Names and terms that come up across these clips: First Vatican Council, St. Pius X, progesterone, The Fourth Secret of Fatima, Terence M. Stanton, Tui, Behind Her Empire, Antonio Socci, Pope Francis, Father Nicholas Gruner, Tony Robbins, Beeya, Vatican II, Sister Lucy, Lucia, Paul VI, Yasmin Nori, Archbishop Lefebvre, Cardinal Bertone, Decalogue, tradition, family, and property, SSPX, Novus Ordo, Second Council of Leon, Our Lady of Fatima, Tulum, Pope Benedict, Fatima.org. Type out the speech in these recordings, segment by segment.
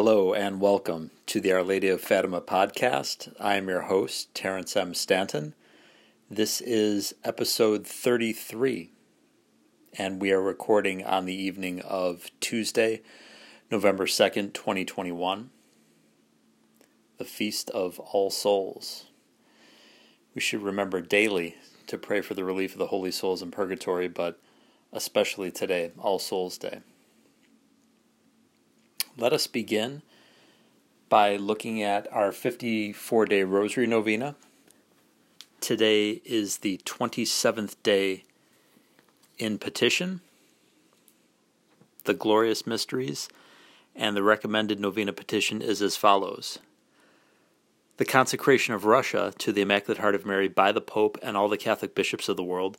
Hello and welcome to the Our Lady of Fatima podcast. I am your host, Terence M. Stanton. This is episode 33, and we are recording on the evening of Tuesday, November 2nd, 2021, the Feast of All Souls. We should remember daily to pray for the relief of the holy souls in purgatory, but especially today, All Souls Day. Let us begin by looking at our 54-day Rosary Novena. Today is the 27th day in petition, the Glorious Mysteries, and the recommended Novena petition is as follows. The consecration of Russia to the Immaculate Heart of Mary by the Pope and all the Catholic bishops of the world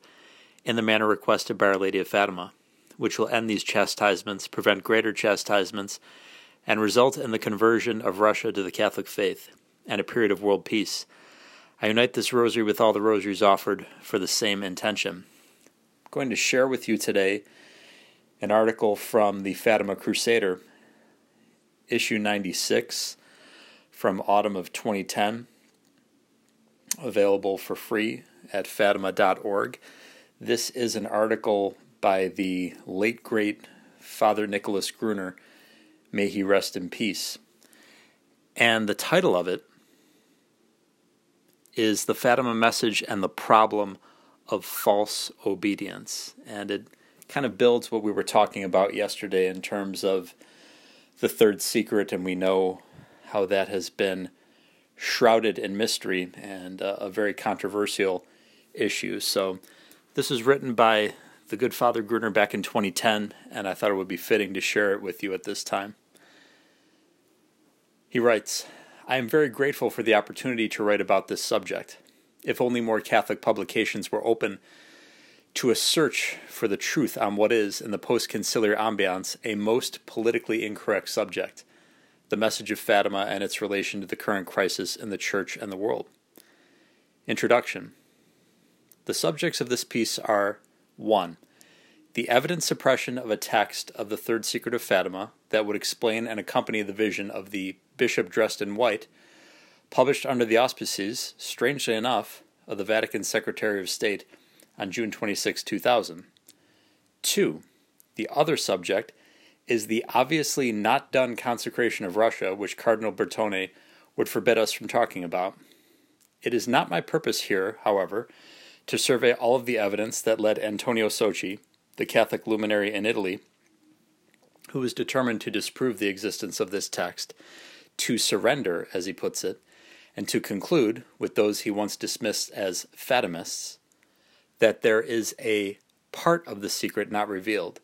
in the manner requested by Our Lady of Fatima, which will end these chastisements, prevent greater chastisements, and result in the conversion of Russia to the Catholic faith and a period of world peace. I unite this rosary with all the rosaries offered for the same intention. I'm going to share with you today an article from the Fatima Crusader, issue 96, from autumn of 2010, available for free at Fatima.org. This is an article by the late, great Father Nicholas Gruner, may he rest in peace. And the title of it is The Fatima Message and the Problem of False Obedience. And it kind of builds what we were talking about yesterday in terms of the third secret, and we know how that has been shrouded in mystery and a very controversial issue. So this is written by the good Father Gruner back in 2010, and I thought it would be fitting to share it with you at this time. He writes, I am very grateful for the opportunity to write about this subject. If only more Catholic publications were open to a search for the truth on what is, in the post-conciliar ambiance, a most politically incorrect subject, the message of Fatima and its relation to the current crisis in the Church and the world. Introduction. The subjects of this piece are 1. The evident suppression of a text of the Third Secret of Fatima that would explain and accompany the vision of the bishop dressed in white, published under the auspices, strangely enough, of the Vatican Secretary of State on June 26, 2000. 2. The other subject is the obviously not done consecration of Russia, which Cardinal Bertone would forbid us from talking about. It is not my purpose here, however, to survey all of the evidence that led Antonio Socci, the Catholic luminary in Italy, who was determined to disprove the existence of this text, to surrender, as he puts it, and to conclude, with those he once dismissed as Fatimists, that there is a part of the secret not revealed,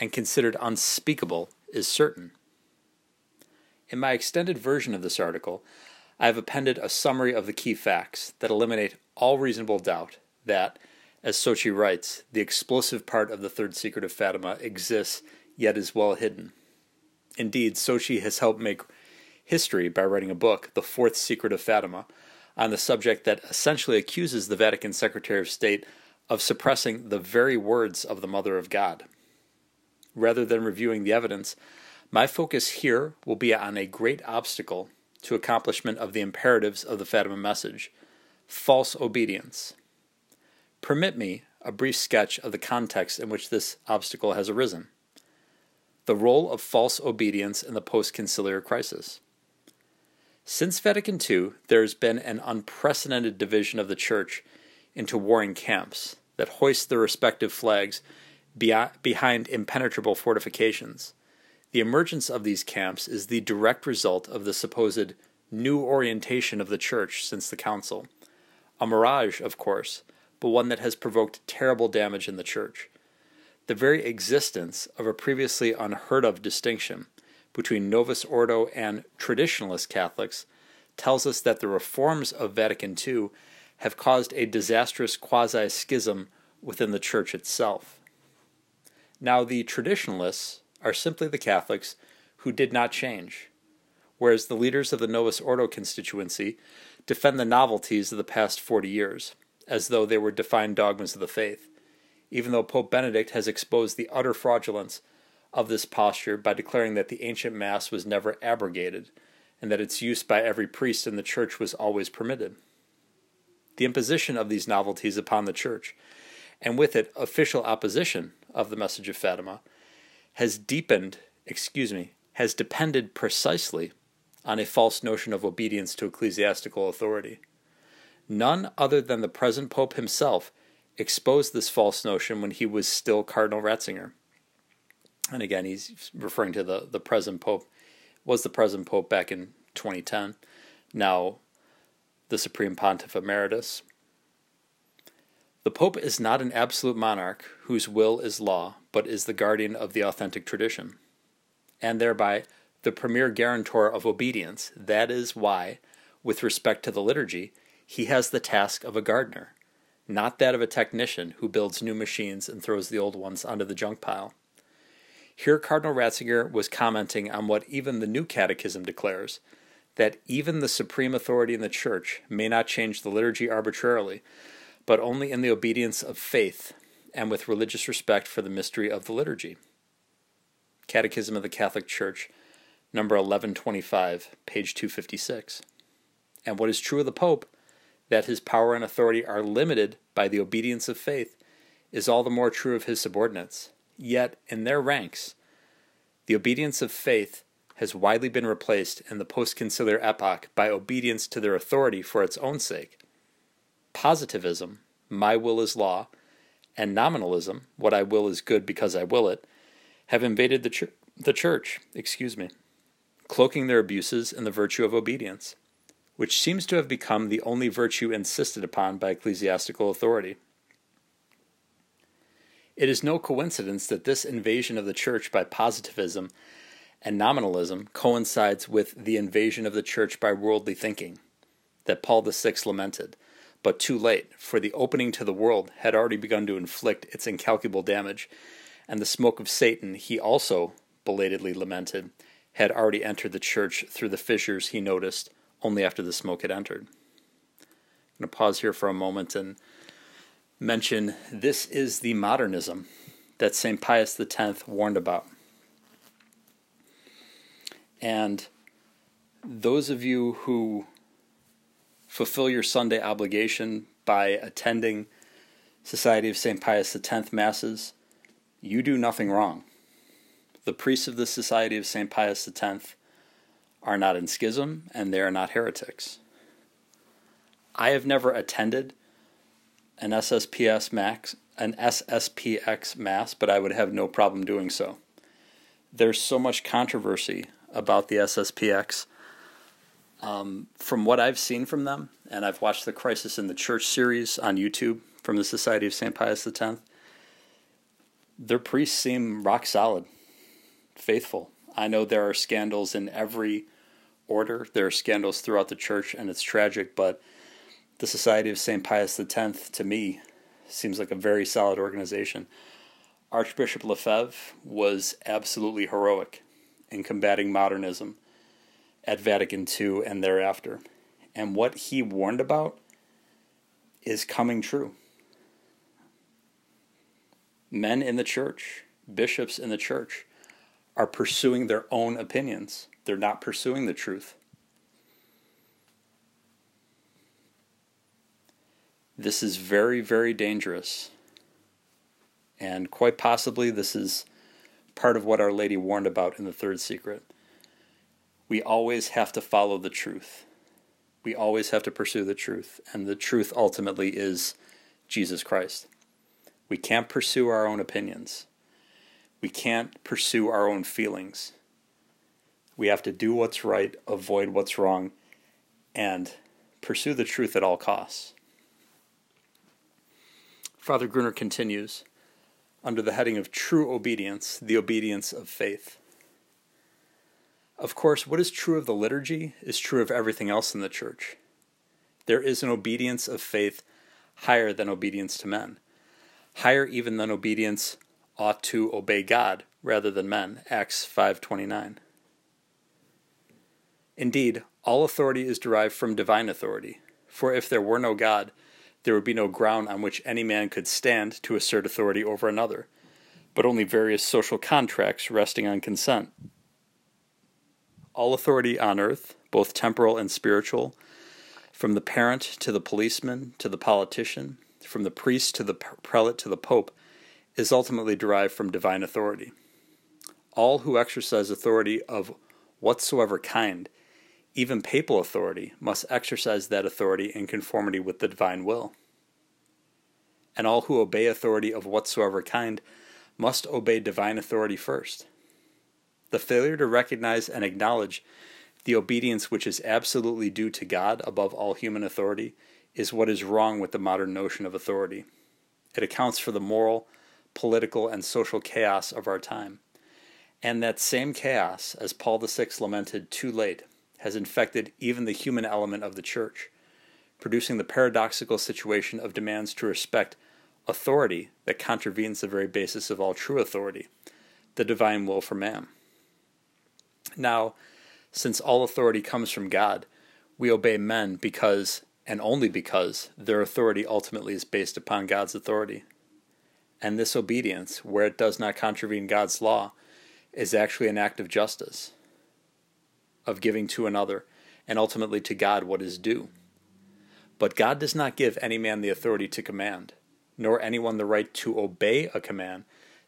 and considered unspeakable is certain. In my extended version of this article, I have appended a summary of the key facts that eliminate all reasonable doubt that, as Socci writes, the explosive part of the Third Secret of Fatima exists yet is well hidden. Indeed, Socci has helped make history by writing a book, The Fourth Secret of Fatima, on the subject that essentially accuses the Vatican Secretary of State of suppressing the very words of the Mother of God. Rather than reviewing the evidence, my focus here will be on a great obstacle to accomplishment of the imperatives of the Fatima message, false obedience. Permit me a brief sketch of the context in which this obstacle has arisen. The role of false obedience in the post-conciliar crisis. Since Vatican II, there has been an unprecedented division of the Church into warring camps that hoist their respective flags behind impenetrable fortifications. The emergence of these camps is the direct result of the supposed new orientation of the Church since the Council. A mirage, of course, but one that has provoked terrible damage in the Church. The very existence of a previously unheard-of distinction between Novus Ordo and traditionalist Catholics tells us that the reforms of Vatican II have caused a disastrous quasi-schism within the Church itself. Now, the traditionalists are simply the Catholics who did not change, whereas the leaders of the Novus Ordo constituency defend the novelties of the past 40 years, as though they were defined dogmas of the faith, even though Pope Benedict has exposed the utter fraudulence of this posture by declaring that the ancient Mass was never abrogated, and that its use by every priest in the Church was always permitted. The imposition of these novelties upon the Church, and with it official opposition of the message of Fatima, has depended precisely on a false notion of obedience to ecclesiastical authority. None other than the present Pope himself exposed this false notion when he was still Cardinal Ratzinger. And again, he's referring to the present Pope, was the present Pope back in 2010, now the Supreme Pontiff Emeritus. The Pope is not an absolute monarch whose will is law, but is the guardian of the authentic tradition, and thereby the premier guarantor of obedience. That is why, with respect to the liturgy, he has the task of a gardener, not that of a technician who builds new machines and throws the old ones onto the junk pile. Here Cardinal Ratzinger was commenting on what even the new catechism declares, that even the supreme authority in the Church may not change the liturgy arbitrarily, but only in the obedience of faith and with religious respect for the mystery of the liturgy. Catechism of the Catholic Church, number 1125, page 256. And what is true of the Pope, that his power and authority are limited by the obedience of faith, is all the more true of his subordinates. Yet, in their ranks, the obedience of faith has widely been replaced in the post-conciliar epoch by obedience to their authority for its own sake. Positivism, my will is law, and nominalism, what I will is good because I will it, have invaded the church, cloaking their abuses in the virtue of obedience, which seems to have become the only virtue insisted upon by ecclesiastical authority. It is no coincidence that this invasion of the Church by positivism and nominalism coincides with the invasion of the Church by worldly thinking, that Paul VI lamented, but too late, for the opening to the world had already begun to inflict its incalculable damage, and the smoke of Satan, he also belatedly lamented, had already entered the Church through the fissures he noticed only after the smoke had entered. I'm going to pause here for a moment and mention this is the modernism that St. Pius X warned about. And those of you who fulfill your Sunday obligation by attending Society of St. Pius X Masses, you do nothing wrong. The priests of the Society of St. Pius X are not in schism, and they are not heretics. I have never attended an SSPX Mass, but I would have no problem doing so. There's so much controversy about the SSPX. From what I've seen from them, and I've watched the Crisis in the Church series on YouTube from the Society of St. Pius X, their priests seem rock solid, faithful. I know there are scandals in every order. There are scandals throughout the Church, and it's tragic, but the Society of St. Pius X, to me, seems like a very solid organization. Archbishop Lefebvre was absolutely heroic in combating modernism at Vatican II and thereafter. And what he warned about is coming true. Men in the Church, bishops in the Church, are pursuing their own opinions. They're not pursuing the truth. This is very, very dangerous. And quite possibly this is part of what Our Lady warned about in the Third Secret. We always have to follow the truth. We always have to pursue the truth. And the truth ultimately is Jesus Christ. We can't pursue our own opinions. We can't pursue our own feelings. We have to do what's right, avoid what's wrong, and pursue the truth at all costs. Father Gruner continues, under the heading of True Obedience, the Obedience of Faith. Of course, what is true of the liturgy is true of everything else in the Church. There is an obedience of faith higher than obedience to men, higher even than obedience ought to obey God rather than men, Acts 5:29. Indeed, all authority is derived from divine authority, for if there were no God, there would be no ground on which any man could stand to assert authority over another, but only various social contracts resting on consent. All authority on earth, both temporal and spiritual, from the parent to the policeman to the politician, from the priest to the prelate to the pope, is ultimately derived from divine authority. All who exercise authority of whatsoever kind, even papal authority, must exercise that authority in conformity with the divine will. And all who obey authority of whatsoever kind must obey divine authority first. The failure to recognize and acknowledge the obedience which is absolutely due to God above all human authority is what is wrong with the modern notion of authority. It accounts for the moral, political, and social chaos of our time. And that same chaos, as Paul VI lamented too late, has infected even the human element of the Church, producing the paradoxical situation of demands to respect authority that contravenes the very basis of all true authority, the divine will for man. Now, since all authority comes from God, we obey men because, and only because, their authority ultimately is based upon God's authority. And this obedience, where it does not contravene God's law, is actually an act of justice, of giving to another, and ultimately to God what is due. But God does not give any man the authority to command, nor anyone the right to obey a command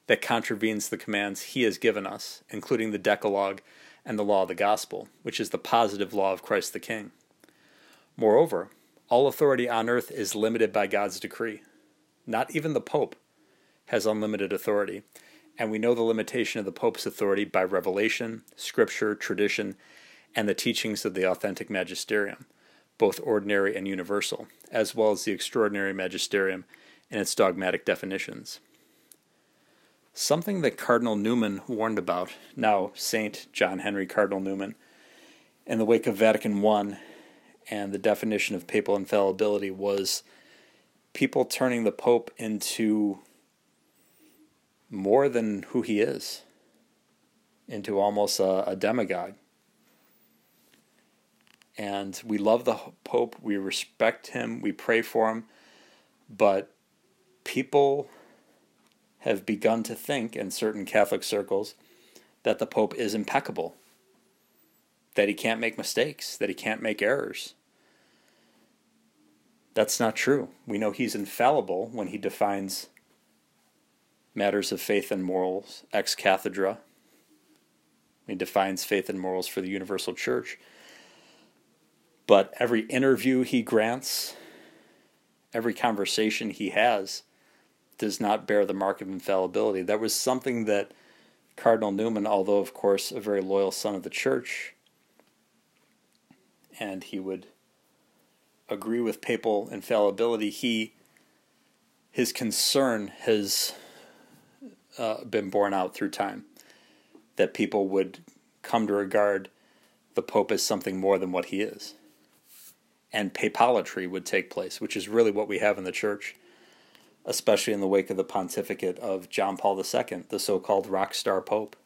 that contravenes the commands he has given us, including the Decalogue and the law of the gospel, which is the positive law of Christ the King. Moreover, all authority on earth is limited by God's decree. Not even the Pope has unlimited authority, and we know the limitation of the Pope's authority by revelation, scripture, tradition, and the teachings of the authentic magisterium, both ordinary and universal, as well as the extraordinary magisterium and its dogmatic definitions. Something that Cardinal Newman warned about, now Saint John Henry Cardinal Newman, in the wake of Vatican I and the definition of papal infallibility, was people turning the Pope into more than who he is, into almost a demagogue. And we love the Pope, we respect him, we pray for him, but people have begun to think in certain Catholic circles that the Pope is impeccable, that he can't make mistakes, that he can't make errors. That's not true. We know he's infallible when he defines matters of faith and morals ex cathedra. He defines faith and morals for the universal church. But every interview he grants, every conversation he has, does not bear the mark of infallibility. That was something that Cardinal Newman, although of course a very loyal son of the Church, and he would agree with papal infallibility, his concern has been borne out through time, that people would come to regard the Pope as something more than what he is. And papalatry would take place, which is really what we have in the Church, especially in the wake of the pontificate of John Paul II, the so-called rock star Pope.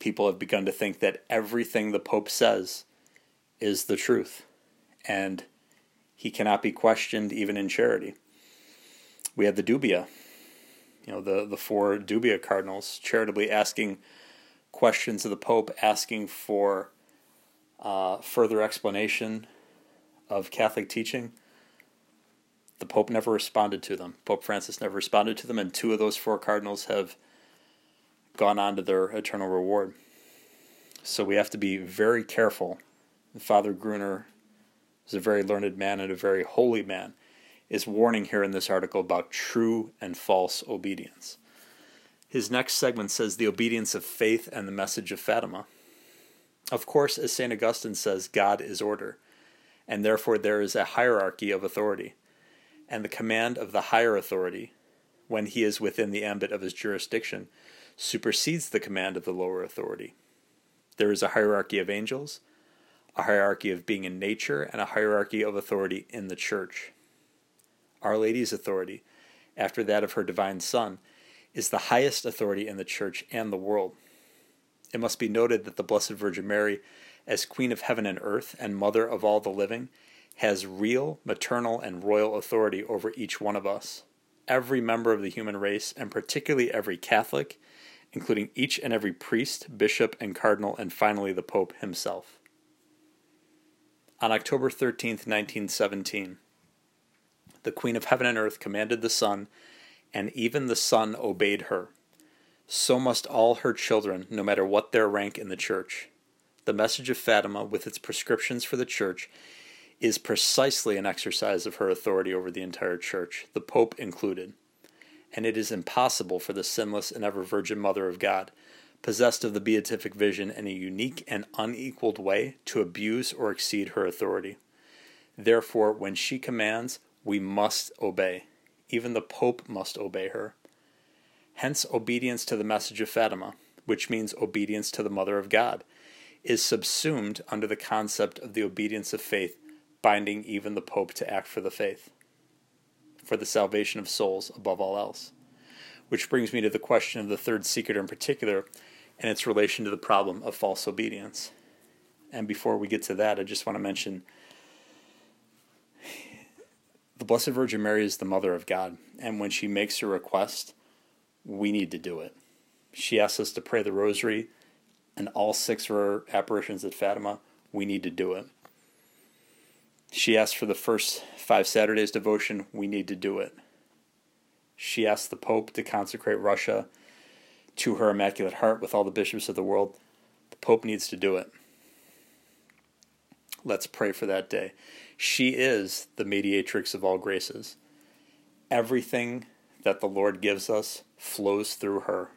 People have begun to think that everything the Pope says is the truth, and he cannot be questioned even in charity. We had the dubia, the four dubia cardinals charitably asking questions of the Pope, asking for further explanation of Catholic teaching. The Pope never responded to them. Pope Francis never responded to them, and two of those four cardinals have gone on to their eternal reward. So we have to be very careful. And Father Gruner is a very learned man and a very holy man, is warning here in this article about true and false obedience. His next segment says the obedience of faith and the message of Fatima. Of course, as St. Augustine says, God is order, and therefore there is a hierarchy of authority. And the command of the higher authority, when he is within the ambit of his jurisdiction, supersedes the command of the lower authority. There is a hierarchy of angels, a hierarchy of being in nature, and a hierarchy of authority in the Church. Our Lady's authority, after that of her divine Son, is the highest authority in the Church and the world. It must be noted that the Blessed Virgin Mary, as Queen of Heaven and Earth and Mother of all the living, has real maternal and royal authority over each one of us, every member of the human race, and particularly every Catholic, including each and every priest, bishop, and cardinal, and finally the Pope himself. On October 13th, 1917, the Queen of Heaven and Earth commanded the sun, and even the sun obeyed her. So must all her children, no matter what their rank in the Church. The message of Fatima, with its prescriptions for the Church, is precisely an exercise of her authority over the entire Church, the Pope included. And it is impossible for the sinless and ever-Virgin Mother of God, possessed of the beatific vision in a unique and unequaled way, to abuse or exceed her authority. Therefore, when she commands, we must obey. Even the Pope must obey her. Hence, obedience to the message of Fatima, which means obedience to the Mother of God, is subsumed under the concept of the obedience of faith, binding even the Pope to act for the faith, for the salvation of souls above all else. Which brings me to the question of the third secret in particular, and its relation to the problem of false obedience. And before we get to that, I just want to mention the Blessed Virgin Mary is the Mother of God, and when she makes her request, we need to do it. She asks us to pray the rosary and all six of her apparitions at Fatima. We need to do it. She asked for the first 5 Saturdays devotion. We need to do it. She asked the Pope to consecrate Russia to her Immaculate Heart with all the bishops of the world. The Pope needs to do it. Let's pray for that day. She is the mediatrix of all graces. Everything that the Lord gives us flows through her.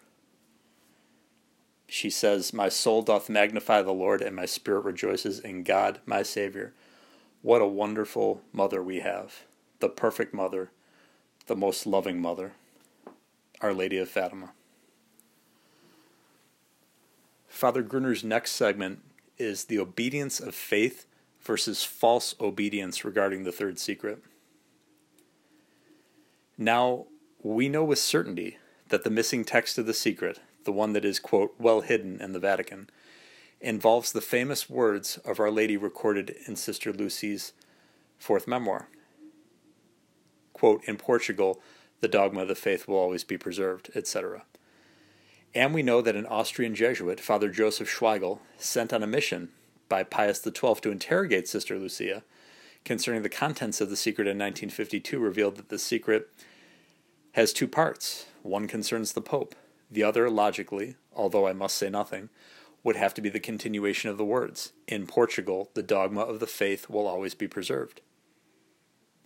She says, "My soul doth magnify the Lord, and my spirit rejoices in God, my Savior." What a wonderful mother we have. The perfect mother, the most loving mother, Our Lady of Fatima. Father Gruner's next segment is the obedience of faith versus false obedience regarding the third secret. Now, we know with certainty that the missing text of the secret, the one that is, quote, well hidden in the Vatican, involves the famous words of Our Lady recorded in Sister Lucy's fourth memoir. Quote, "In Portugal, the dogma of the faith will always be preserved," etc. And we know that an Austrian Jesuit, Father Joseph Schweigel, sent on a mission by Pius XII to interrogate Sister Lucia concerning the contents of the secret in 1952, revealed that the secret has 2 parts. One concerns the Pope. The other, logically, although I must say nothing, would have to be the continuation of the words, "In Portugal, the dogma of the faith will always be preserved."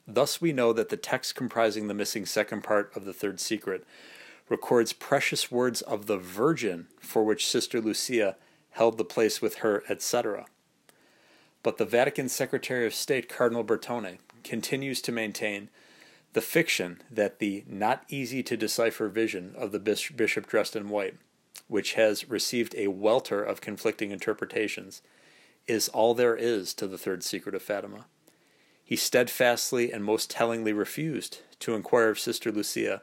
Thus we know that the text comprising the missing second part of the third secret records precious words of the Virgin for which Sister Lucia held the place with her, etc. But the Vatican Secretary of State, Cardinal Bertone, continues to maintain the fiction that the not-easy-to-decipher vision of the bishop dressed in white, which has received a welter of conflicting interpretations, is all there is to the third secret of Fatima. He steadfastly and most tellingly refused to inquire of Sister Lucia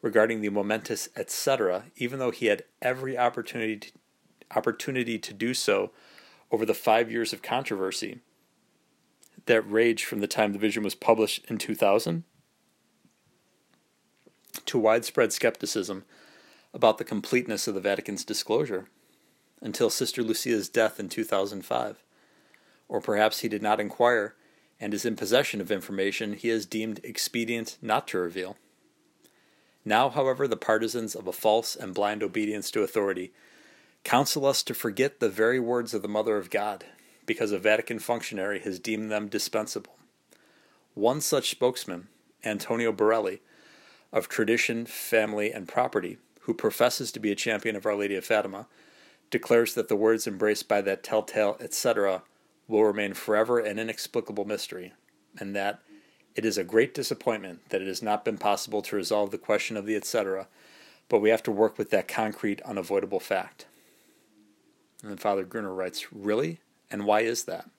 regarding the momentous etc., even though he had every opportunity to do so over the 5 years of controversy that raged from the time the vision was published in 2000 to widespread skepticism about the completeness of the Vatican's disclosure, until Sister Lucia's death in 2005. Or perhaps he did not inquire and is in possession of information he has deemed expedient not to reveal. Now, however, the partisans of a false and blind obedience to authority counsel us to forget the very words of the Mother of God, because a Vatican functionary has deemed them dispensable. One such spokesman, Antonio Borelli, of Tradition, Family, and Property, who professes to be a champion of Our Lady of Fatima, declares that the words embraced by that telltale etc. will remain forever an inexplicable mystery, and that it is a great disappointment that it has not been possible to resolve the question of the etc., but we have to work with that concrete, unavoidable fact. And then Father Gruner writes, "Really? And why is that?"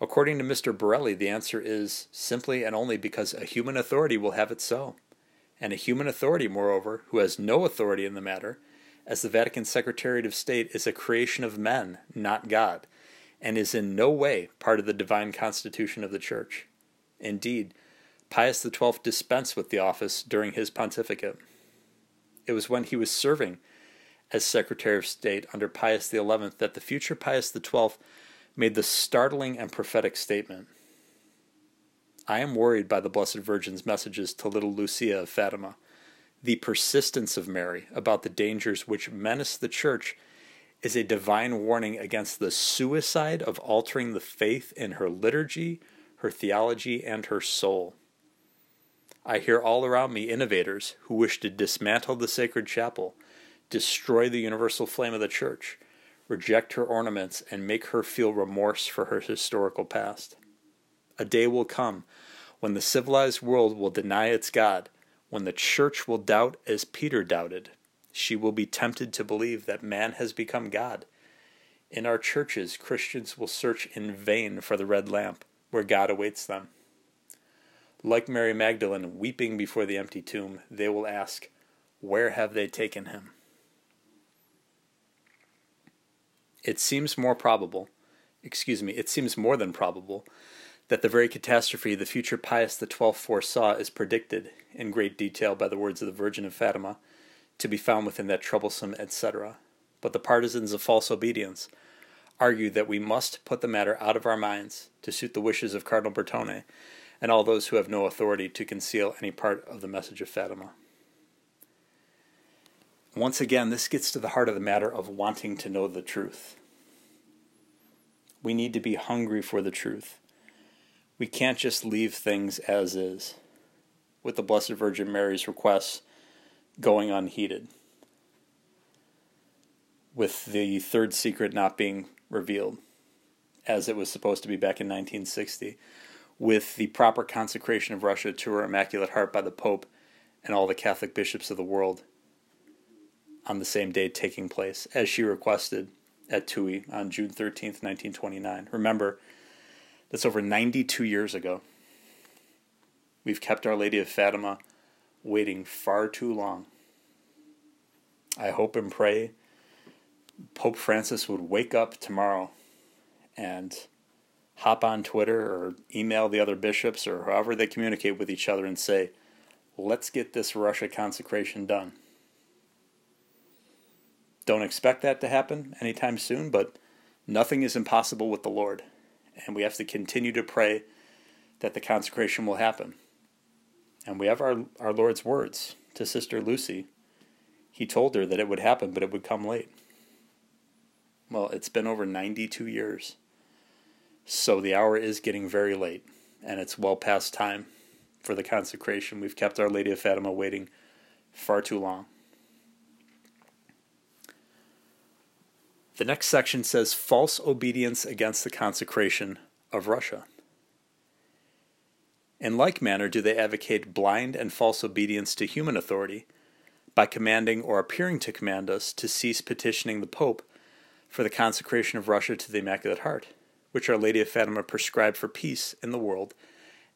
According to Mr. Borelli, the answer is simply and only because a human authority will have it so. And a human authority, moreover, who has no authority in the matter, as the Vatican Secretary of State is a creation of men, not God, and is in no way part of the divine constitution of the Church. Indeed, Pius XII dispensed with the office during his pontificate. It was when he was serving as Secretary of State under Pius XI that the future Pius XII made the startling and prophetic statement, "I am worried by the Blessed Virgin's messages to little Lucia of Fatima, the persistence of Mary about the dangers which menace the Church is a divine warning against the suicide of altering the faith in her liturgy, her theology, and her soul. I hear all around me innovators who wish to dismantle the sacred chapel, destroy the universal flame of the Church, reject her ornaments, and make her feel remorse for her historical past. A day will come when the civilized world will deny its God, when the Church will doubt as Peter doubted. She will be tempted to believe that man has become God. In our churches, Christians will search in vain for the red lamp, where God awaits them. Like Mary Magdalene, weeping before the empty tomb, they will ask, where have they taken him?" It seems more than probable that the very catastrophe the future Pius XII foresaw is predicted in great detail by the words of the Virgin of Fatima, to be found within that troublesome etc. But the partisans of false obedience argue that we must put the matter out of our minds to suit the wishes of Cardinal Bertone and all those who have no authority to conceal any part of the message of Fatima. Once again, this gets to the heart of the matter of wanting to know the truth. We need to be hungry for the truth. We can't just leave things as is, with the Blessed Virgin Mary's requests going unheeded, with the third secret not being revealed, as it was supposed to be back in 1960, with the proper consecration of Russia to her Immaculate Heart by the Pope and all the Catholic bishops of the world on the same day taking place, as she requested at Tui on June 13th, 1929. Remember, that's over 92 years ago. We've kept Our Lady of Fatima waiting far too long. I hope and pray Pope Francis would wake up tomorrow and hop on Twitter or email the other bishops or however they communicate with each other and say, let's get this Russia consecration done. Don't expect that to happen anytime soon, but nothing is impossible with the Lord, and we have to continue to pray that the consecration will happen. And we have our Lord's words to Sister Lucy. He told her that it would happen, but it would come late. Well, it's been over 92 years. So the hour is getting very late, and it's well past time for the consecration. We've kept Our Lady of Fatima waiting far too long. The next section says, false obedience against the consecration of Russia. In like manner do they advocate blind and false obedience to human authority by commanding or appearing to command us to cease petitioning the Pope for the consecration of Russia to the Immaculate Heart, which Our Lady of Fatima prescribed for peace in the world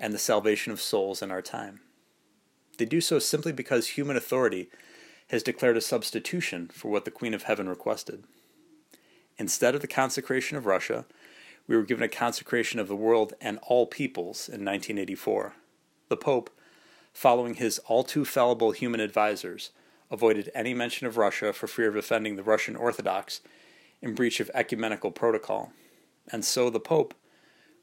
and the salvation of souls in our time. They do so simply because human authority has declared a substitution for what the Queen of Heaven requested. Instead of the consecration of Russia, we were given a consecration of the world and all peoples in 1984. The Pope, following his all-too-fallible human advisors, avoided any mention of Russia for fear of offending the Russian Orthodox in breach of ecumenical protocol. And so the Pope,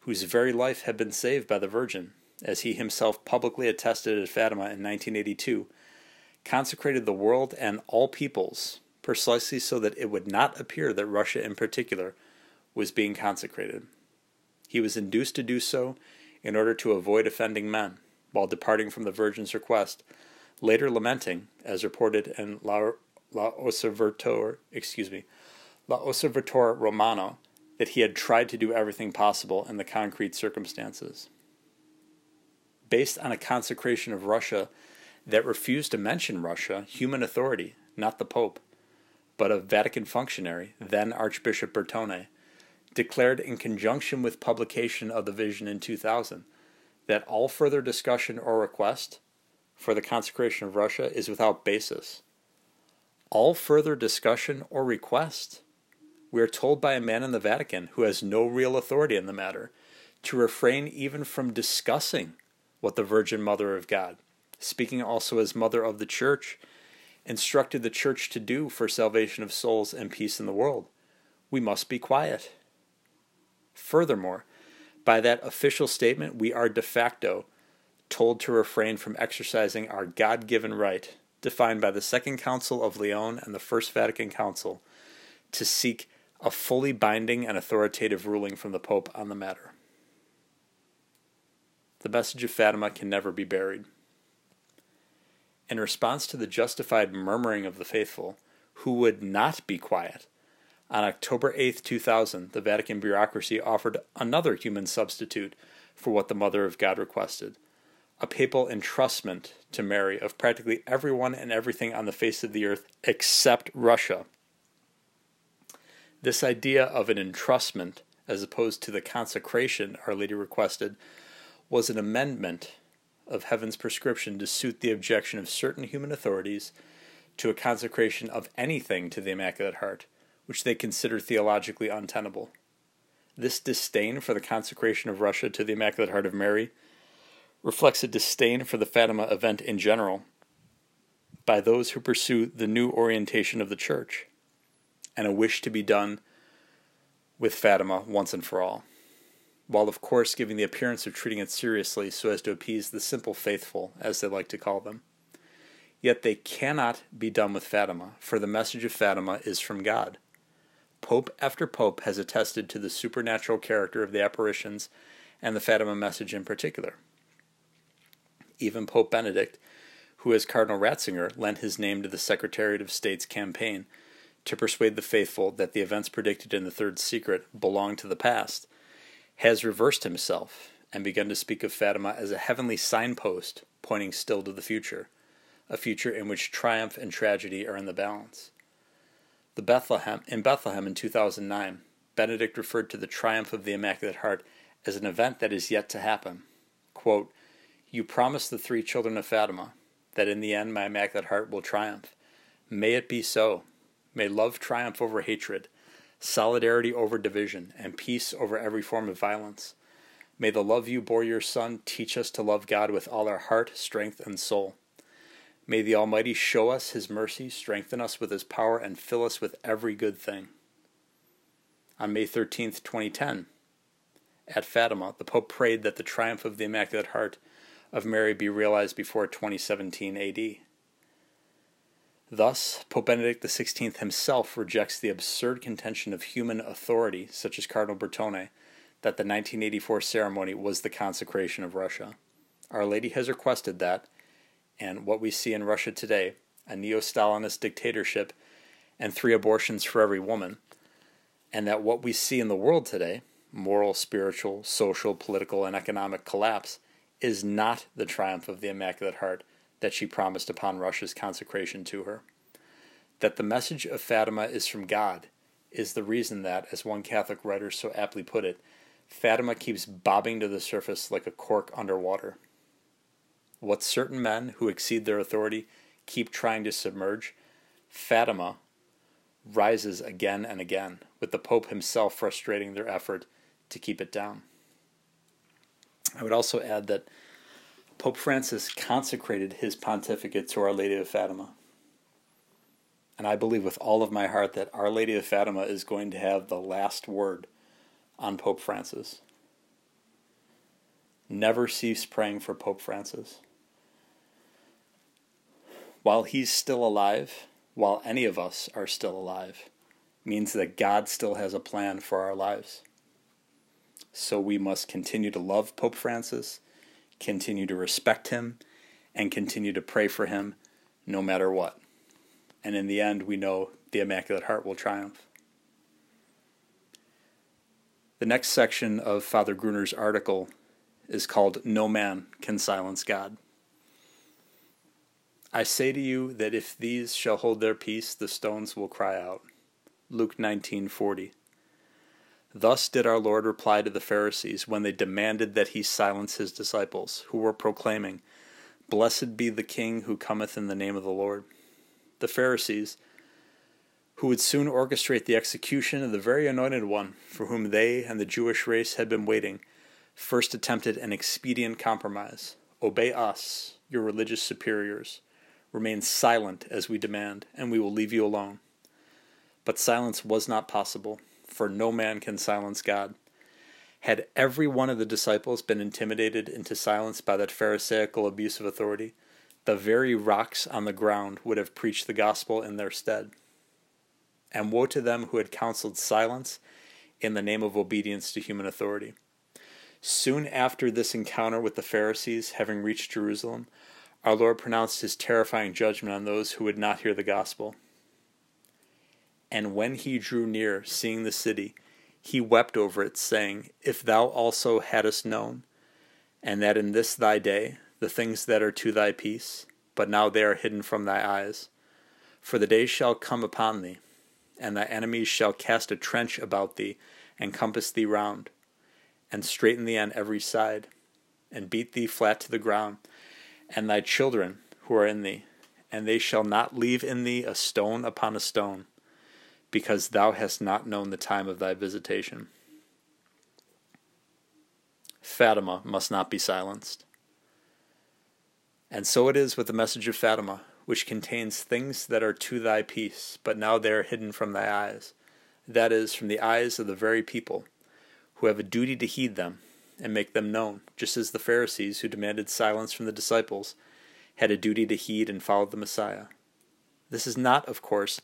whose very life had been saved by the Virgin, as he himself publicly attested at Fatima in 1982, consecrated the world and all peoples precisely so that it would not appear that Russia in particular was being consecrated. He was induced to do so in order to avoid offending men, while departing from the Virgin's request, later lamenting, as reported in La Osservatore Romano, that he had tried to do everything possible in the concrete circumstances. Based on a consecration of Russia that refused to mention Russia, human authority, not the Pope, but a Vatican functionary, then Archbishop Bertone, declared in conjunction with publication of the vision in 2000 that all further discussion or request for the consecration of Russia is without basis. All further discussion or request? We are told by a man in the Vatican who has no real authority in the matter to refrain even from discussing what the Virgin Mother of God, speaking also as Mother of the Church, instructed the Church to do for salvation of souls and peace in the world. We must be quiet. Furthermore, by that official statement, we are de facto told to refrain from exercising our God-given right, defined by the Second Council of Leon and the First Vatican Council, to seek a fully binding and authoritative ruling from the Pope on the matter. The message of Fatima can never be buried. In response to the justified murmuring of the faithful, who would not be quiet, on October 8, 2000, the Vatican bureaucracy offered another human substitute for what the Mother of God requested, a papal entrustment to Mary of practically everyone and everything on the face of the earth except Russia. This idea of an entrustment, as opposed to the consecration Our Lady requested, was an amendment of heaven's prescription to suit the objection of certain human authorities to a consecration of anything to the Immaculate Heart, which they consider theologically untenable. This disdain for the consecration of Russia to the Immaculate Heart of Mary reflects a disdain for the Fatima event in general by those who pursue the new orientation of the Church and a wish to be done with Fatima once and for all, while of course giving the appearance of treating it seriously so as to appease the simple faithful, as they like to call them. Yet they cannot be done with Fatima, for the message of Fatima is from God. Pope after pope has attested to the supernatural character of the apparitions and the Fatima message in particular. Even Pope Benedict, who as Cardinal Ratzinger lent his name to the Secretary of State's campaign to persuade the faithful that the events predicted in the Third Secret belong to the past, has reversed himself and begun to speak of Fatima as a heavenly signpost pointing still to the future, a future in which triumph and tragedy are in the balance. In Bethlehem in 2009, Benedict referred to the triumph of the Immaculate Heart as an event that is yet to happen. Quote, "You promised the three children of Fatima that in the end my Immaculate Heart will triumph. May it be so. May love triumph over hatred, solidarity over division, and peace over every form of violence. May the love you bore your Son teach us to love God with all our heart, strength, and soul. May the Almighty show us His mercy, strengthen us with His power, and fill us with every good thing." On May 13, 2010, at Fatima, the Pope prayed that the triumph of the Immaculate Heart of Mary be realized before 2017 AD. Thus, Pope Benedict XVI himself rejects the absurd contention of human authority, such as Cardinal Bertone, that the 1984 ceremony was the consecration of Russia. Our Lady has requested that, and what we see in Russia today, a neo-Stalinist dictatorship and 3 abortions for every woman, and that what we see in the world today, moral, spiritual, social, political, and economic collapse, is not the triumph of the Immaculate Heart that she promised upon Russia's consecration to her. That the message of Fatima is from God is the reason that, as one Catholic writer so aptly put it, Fatima keeps bobbing to the surface like a cork underwater. What certain men who exceed their authority keep trying to submerge, Fatima rises again and again, with the Pope himself frustrating their effort to keep it down. I would also add that Pope Francis consecrated his pontificate to Our Lady of Fatima. And I believe with all of my heart that Our Lady of Fatima is going to have the last word on Pope Francis. Never cease praying for Pope Francis. While he's still alive, while any of us are still alive, means that God still has a plan for our lives. So we must continue to love Pope Francis, continue to respect him, and continue to pray for him no matter what. And in the end, we know the Immaculate Heart will triumph. The next section of Father Gruner's article is called "No Man Can Silence God." "I say to you that if these shall hold their peace, the stones will cry out." Luke 19:40. Thus did our Lord reply to the Pharisees when they demanded that he silence his disciples, who were proclaiming, "Blessed be the King who cometh in the name of the Lord." The Pharisees, who would soon orchestrate the execution of the very anointed one for whom they and the Jewish race had been waiting, first attempted an expedient compromise, Obey us, your religious superiors. Remain silent as we demand, and we will leave you alone. But silence was not possible, for no man can silence God. Had every one of the disciples been intimidated into silence by that pharisaical abuse of authority, the very rocks on the ground would have preached the gospel in their stead. And woe to them who had counseled silence in the name of obedience to human authority. Soon after this encounter with the Pharisees, having reached Jerusalem, our Lord pronounced his terrifying judgment on those who would not hear the gospel. And when he drew near, seeing the city, he wept over it, saying, If thou also hadst known, and that in this thy day, the things that are to thy peace, but now they are hidden from thy eyes. For the day shall come upon thee, and thy enemies shall cast a trench about thee, and compass thee round, and straiten thee on every side, and beat thee flat to the ground, and thy children who are in thee, and they shall not leave in thee a stone upon a stone, because thou hast not known the time of thy visitation. Fatima must not be silenced. And so it is with the message of Fatima, which contains things that are to thy peace, but now they are hidden from thy eyes, that is, from the eyes of the very people, who have a duty to heed them and make them known, just as the Pharisees, who demanded silence from the disciples, had a duty to heed and follow the Messiah. This is not, of course,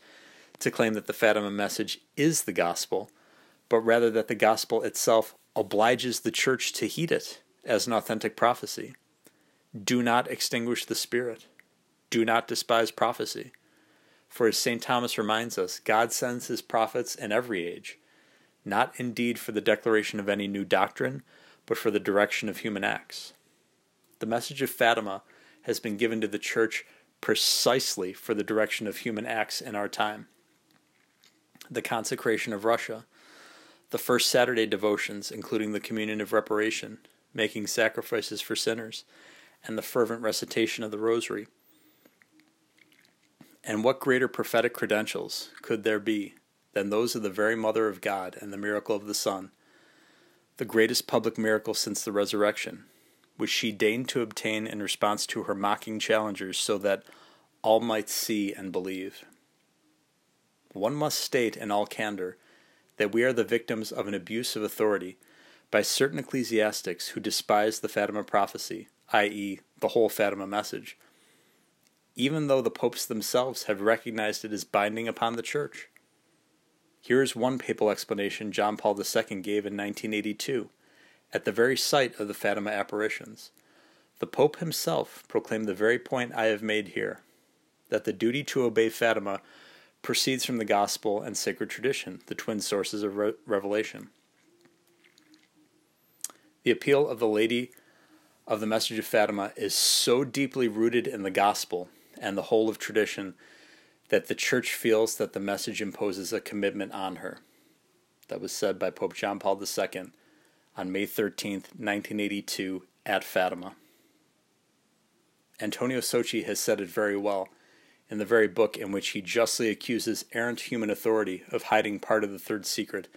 to claim that the Fatima message is the gospel, but rather that the gospel itself obliges the church to heed it as an authentic prophecy. Do not extinguish the Spirit. Do not despise prophecy. For as Saint Thomas reminds us, God sends his prophets in every age, not indeed for the declaration of any new doctrine, but for the direction of human acts. The message of Fatima has been given to the church precisely for the direction of human acts in our time. The consecration of Russia, the First Saturday devotions, including the Communion of Reparation, making sacrifices for sinners, and the fervent recitation of the Rosary. And what greater prophetic credentials could there be than those of the very Mother of God and the miracle of the Son, the greatest public miracle since the resurrection, which she deigned to obtain in response to her mocking challengers so that all might see and believe. One must state in all candor that we are the victims of an abuse of authority by certain ecclesiastics who despise the Fatima prophecy, i.e., the whole Fatima message, even though the popes themselves have recognized it as binding upon the Church. Here is one papal explanation John Paul II gave in 1982, at the very site of the Fatima apparitions. The Pope himself proclaimed the very point I have made here, that the duty to obey Fatima proceeds from the Gospel and sacred tradition, the twin sources of revelation. The appeal of the Lady of the message of Fatima is so deeply rooted in the Gospel and the whole of tradition that the Church feels that the message imposes a commitment on her. That was said by Pope John Paul II on May 13, 1982, at Fatima. Antonio Socci has said it very well in the very book in which he justly accuses errant human authority of hiding part of the third secret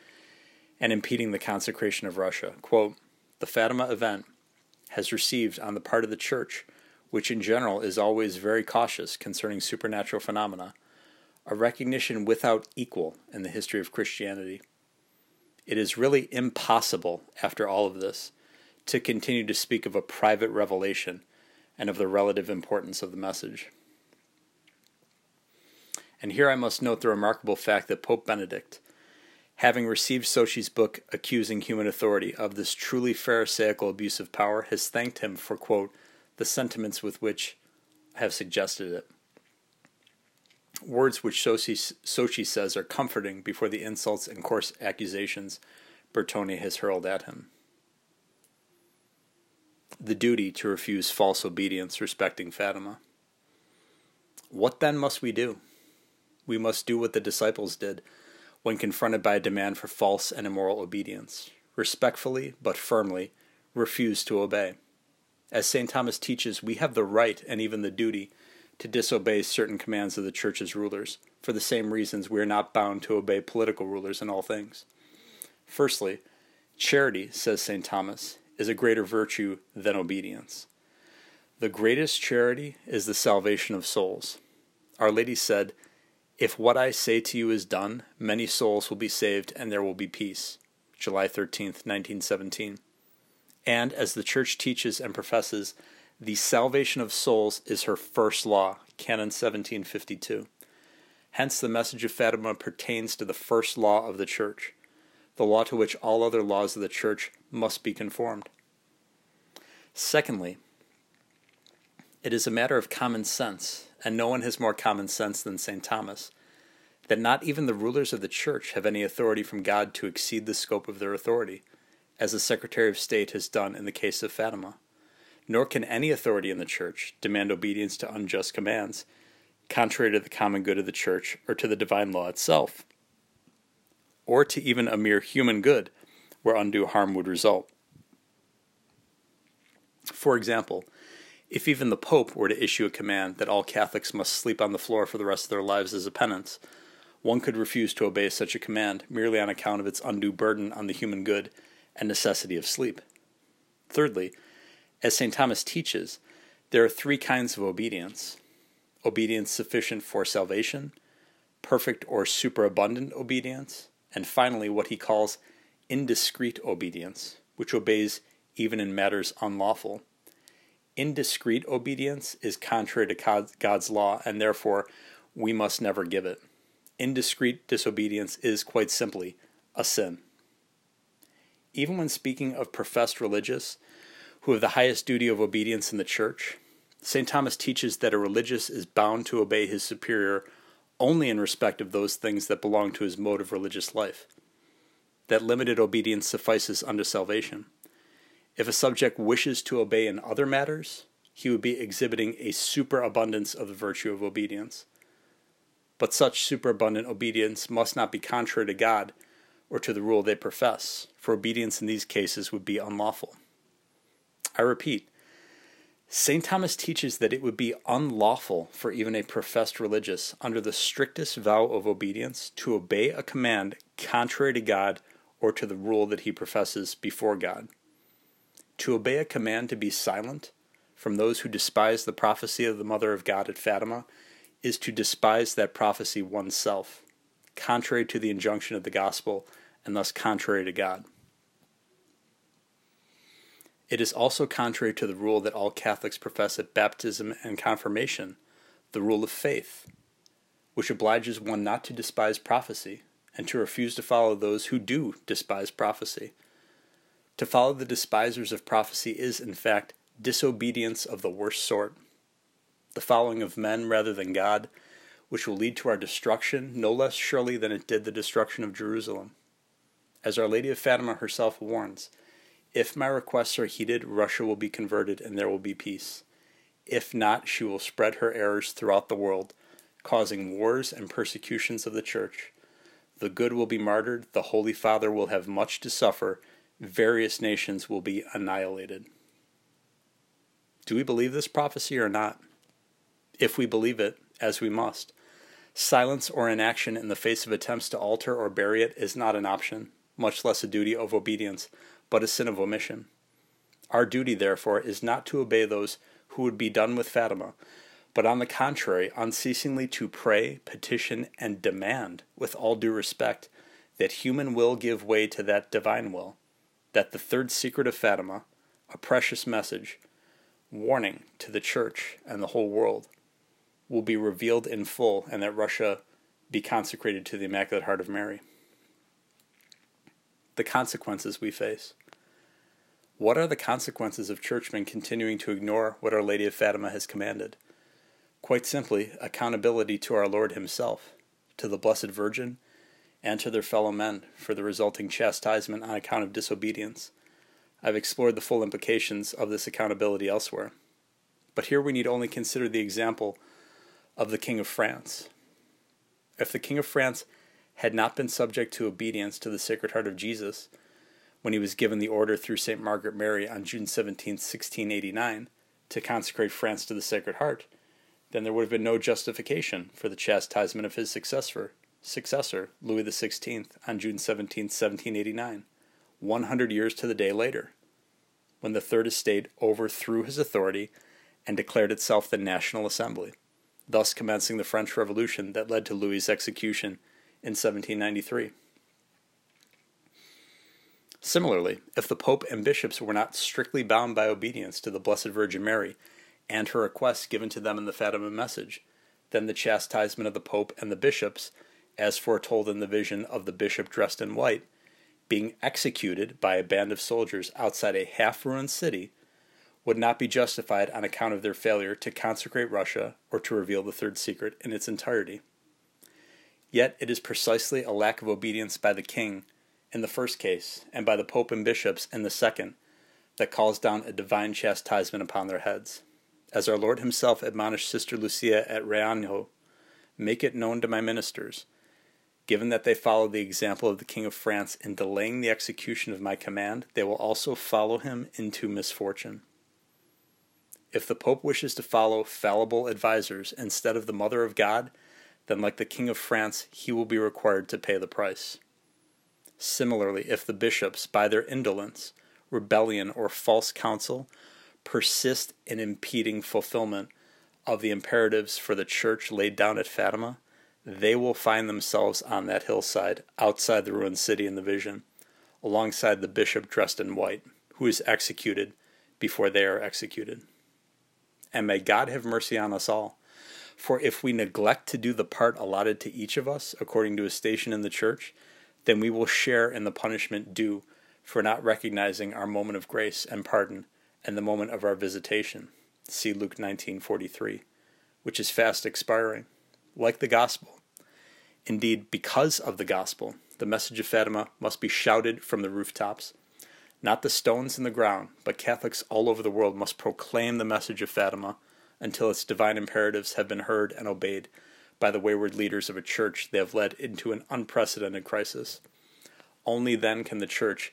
and impeding the consecration of Russia. Quote, the Fatima event has received on the part of the Church, which in general is always very cautious concerning supernatural phenomena, a recognition without equal in the history of Christianity. It is really impossible, after all of this, to continue to speak of a private revelation and of the relative importance of the message. And here I must note the remarkable fact that Pope Benedict, having received Socci's book accusing human authority of this truly pharisaical abuse of power, has thanked him for, quote, the sentiments with which have suggested it. Words which Socci says are comforting before the insults and coarse accusations Bertone has hurled at him. The duty to refuse false obedience respecting Fatima. What then must we do? We must do what the disciples did when confronted by a demand for false and immoral obedience. Respectfully, but firmly, refuse to obey. As St. Thomas teaches, we have the right and even the duty to disobey certain commands of the Church's rulers, for the same reasons we are not bound to obey political rulers in all things. Firstly, charity, says St. Thomas, is a greater virtue than obedience. The greatest charity is the salvation of souls. Our Lady said, "If what I say to you is done, many souls will be saved and there will be peace." July 13, 1917. And as the Church teaches and professes, the salvation of souls is her first law, Canon 1752. Hence the message of Fatima pertains to the first law of the Church, the law to which all other laws of the Church must be conformed. Secondly, it is a matter of common sense, and no one has more common sense than Saint Thomas, that not even the rulers of the Church have any authority from God to exceed the scope of their authority, as the Secretary of State has done in the case of Fatima. Nor can any authority in the Church demand obedience to unjust commands, contrary to the common good of the Church or to the divine law itself, or to even a mere human good where undue harm would result. For example, if even the Pope were to issue a command that all Catholics must sleep on the floor for the rest of their lives as a penance, one could refuse to obey such a command merely on account of its undue burden on the human good and necessity of sleep. Thirdly, as St. Thomas teaches, there are three kinds of obedience: obedience sufficient for salvation, perfect or superabundant obedience, and finally what he calls indiscreet obedience, which obeys even in matters unlawful. Indiscreet obedience is contrary to God's law, and therefore we must never give it. Indiscreet disobedience is, quite simply, a sin. Even when speaking of professed religious, who have the highest duty of obedience in the Church, St. Thomas teaches that a religious is bound to obey his superior only in respect of those things that belong to his mode of religious life, that limited obedience suffices unto salvation. If a subject wishes to obey in other matters, he would be exhibiting a superabundance of the virtue of obedience. But such superabundant obedience must not be contrary to God or to the rule they profess, for obedience in these cases would be unlawful. I repeat, St. Thomas teaches that it would be unlawful for even a professed religious, under the strictest vow of obedience, to obey a command contrary to God or to the rule that he professes before God. To obey a command to be silent from those who despise the prophecy of the Mother of God at Fatima is to despise that prophecy oneself, contrary to the injunction of the Gospel, and thus contrary to God. It is also contrary to the rule that all Catholics profess at baptism and confirmation, the rule of faith, which obliges one not to despise prophecy and to refuse to follow those who do despise prophecy. To follow the despisers of prophecy is, in fact, disobedience of the worst sort, the following of men rather than God, which will lead to our destruction no less surely than it did the destruction of Jerusalem. As Our Lady of Fatima herself warns, "If my requests are heeded, Russia will be converted and there will be peace. If not, she will spread her errors throughout the world, causing wars and persecutions of the Church. The good will be martyred, the Holy Father will have much to suffer, various nations will be annihilated." Do we believe this prophecy or not? If we believe it, as we must, silence or inaction in the face of attempts to alter or bury it is not an option, much less a duty of obedience, but a sin of omission. Our duty, therefore, is not to obey those who would be done with Fatima, but on the contrary, unceasingly to pray, petition, and demand, with all due respect, that human will give way to that divine will, that the third secret of Fatima, a precious message, warning to the Church and the whole world, will be revealed in full, and that Russia be consecrated to the Immaculate Heart of Mary. The consequences we face. What are the consequences of churchmen continuing to ignore what Our Lady of Fatima has commanded? Quite simply, accountability to our Lord himself, to the Blessed Virgin, and to their fellow men for the resulting chastisement on account of disobedience. I've explored the full implications of this accountability elsewhere. But here we need only consider the example of the King of France. If the King of France had not been subject to obedience to the Sacred Heart of Jesus when he was given the order through St. Margaret Mary on June 17, 1689, to consecrate France to the Sacred Heart, then there would have been no justification for the chastisement of his successor Louis XVI, on June 17, 1789, 100 years to the day later, when the Third Estate overthrew his authority and declared itself the National Assembly, thus commencing the French Revolution that led to Louis's execution in 1793. Similarly, if the Pope and bishops were not strictly bound by obedience to the Blessed Virgin Mary and her requests given to them in the Fatima message, then the chastisement of the Pope and the bishops, as foretold in the vision of the bishop dressed in white, being executed by a band of soldiers outside a half-ruined city, would not be justified on account of their failure to consecrate Russia or to reveal the third secret in its entirety. Yet it is precisely a lack of obedience by the king in the first case, and by the Pope and bishops in the second, that calls down a divine chastisement upon their heads. As our Lord himself admonished Sister Lucia at Reano, "Make it known to my ministers, given that they follow the example of the King of France in delaying the execution of my command, they will also follow him into misfortune." If the Pope wishes to follow fallible advisers instead of the Mother of God, then like the King of France, he will be required to pay the price. Similarly, if the bishops, by their indolence, rebellion, or false counsel, persist in impeding fulfillment of the imperatives for the Church laid down at Fatima, they will find themselves on that hillside, outside the ruined city in the vision, alongside the bishop dressed in white, who is executed before they are executed. And may God have mercy on us all, for if we neglect to do the part allotted to each of us according to his station in the Church, then we will share in the punishment due for not recognizing our moment of grace and pardon and the moment of our visitation. See Luke 19:43, which is fast expiring, like the gospel. Indeed, because of the gospel, the message of Fatima must be shouted from the rooftops. Not the stones in the ground, but Catholics all over the world must proclaim the message of Fatima until its divine imperatives have been heard and obeyed by the wayward leaders of a church they have led into an unprecedented crisis. Only then can the church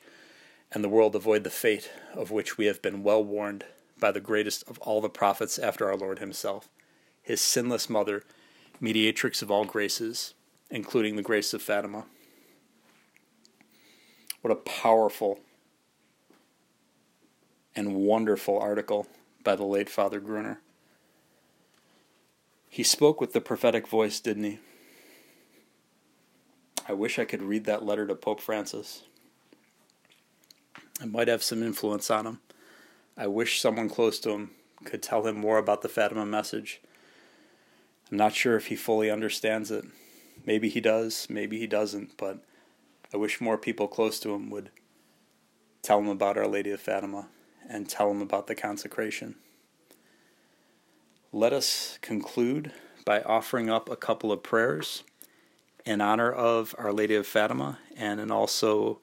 and the world avoid the fate of which we have been well warned by the greatest of all the prophets after our Lord himself, his sinless mother, mediatrix of all graces, including the grace of Fatima. What a powerful and wonderful article by the late Father Gruner. He spoke with the prophetic voice, didn't he? I wish I could read that letter to Pope Francis. It might have some influence on him. I wish someone close to him could tell him more about the Fatima message. I'm not sure if he fully understands it. Maybe he does, maybe he doesn't, but I wish more people close to him would tell him about Our Lady of Fatima and tell him about the consecration. Let us conclude by offering up a couple of prayers in honor of Our Lady of Fatima and also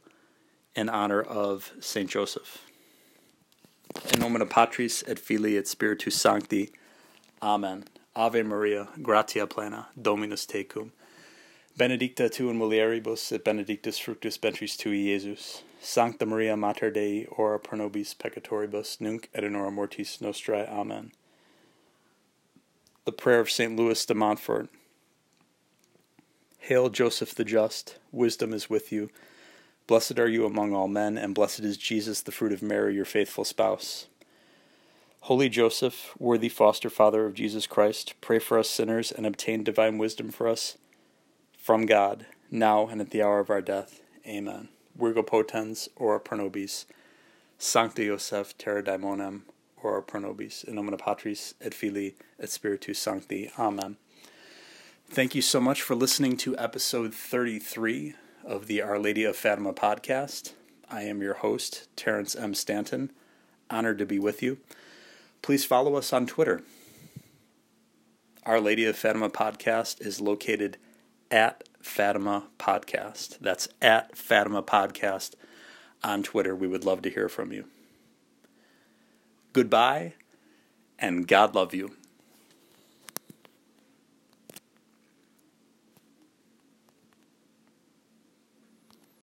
in honor of Saint Joseph. In nomine Patris et Filii et Spiritus Sancti. Amen. Ave Maria, gratia plena, Dominus tecum. Benedicta tu in mulieribus et benedictus fructus ventris tui, Iesus. Sancta Maria, Mater Dei, ora pro nobis peccatoribus, nunc et in hora mortis nostrae. Amen. The prayer of St. Louis de Montfort. Hail, Joseph the Just, wisdom is with you. Blessed are you among all men, and blessed is Jesus, the fruit of Mary, your faithful spouse. Holy Joseph, worthy foster father of Jesus Christ, pray for us sinners and obtain divine wisdom for us from God, now and at the hour of our death. Amen. Virgo potens, ora pro nobis. Sancta Joseph, terra daimonem. Ora pro nobis. In nomine Patris et Filii et Spiritus Sancti. Amen. Thank you so much for listening to episode 33 of the Our Lady of Fatima podcast. I am your host, Terence M. Stanton. Honored to be with you. Please follow us on Twitter. Our Lady of Fatima podcast is located at Fatima Podcast. That's at Fatima Podcast on Twitter. We would love to hear from you. Goodbye, and God love you.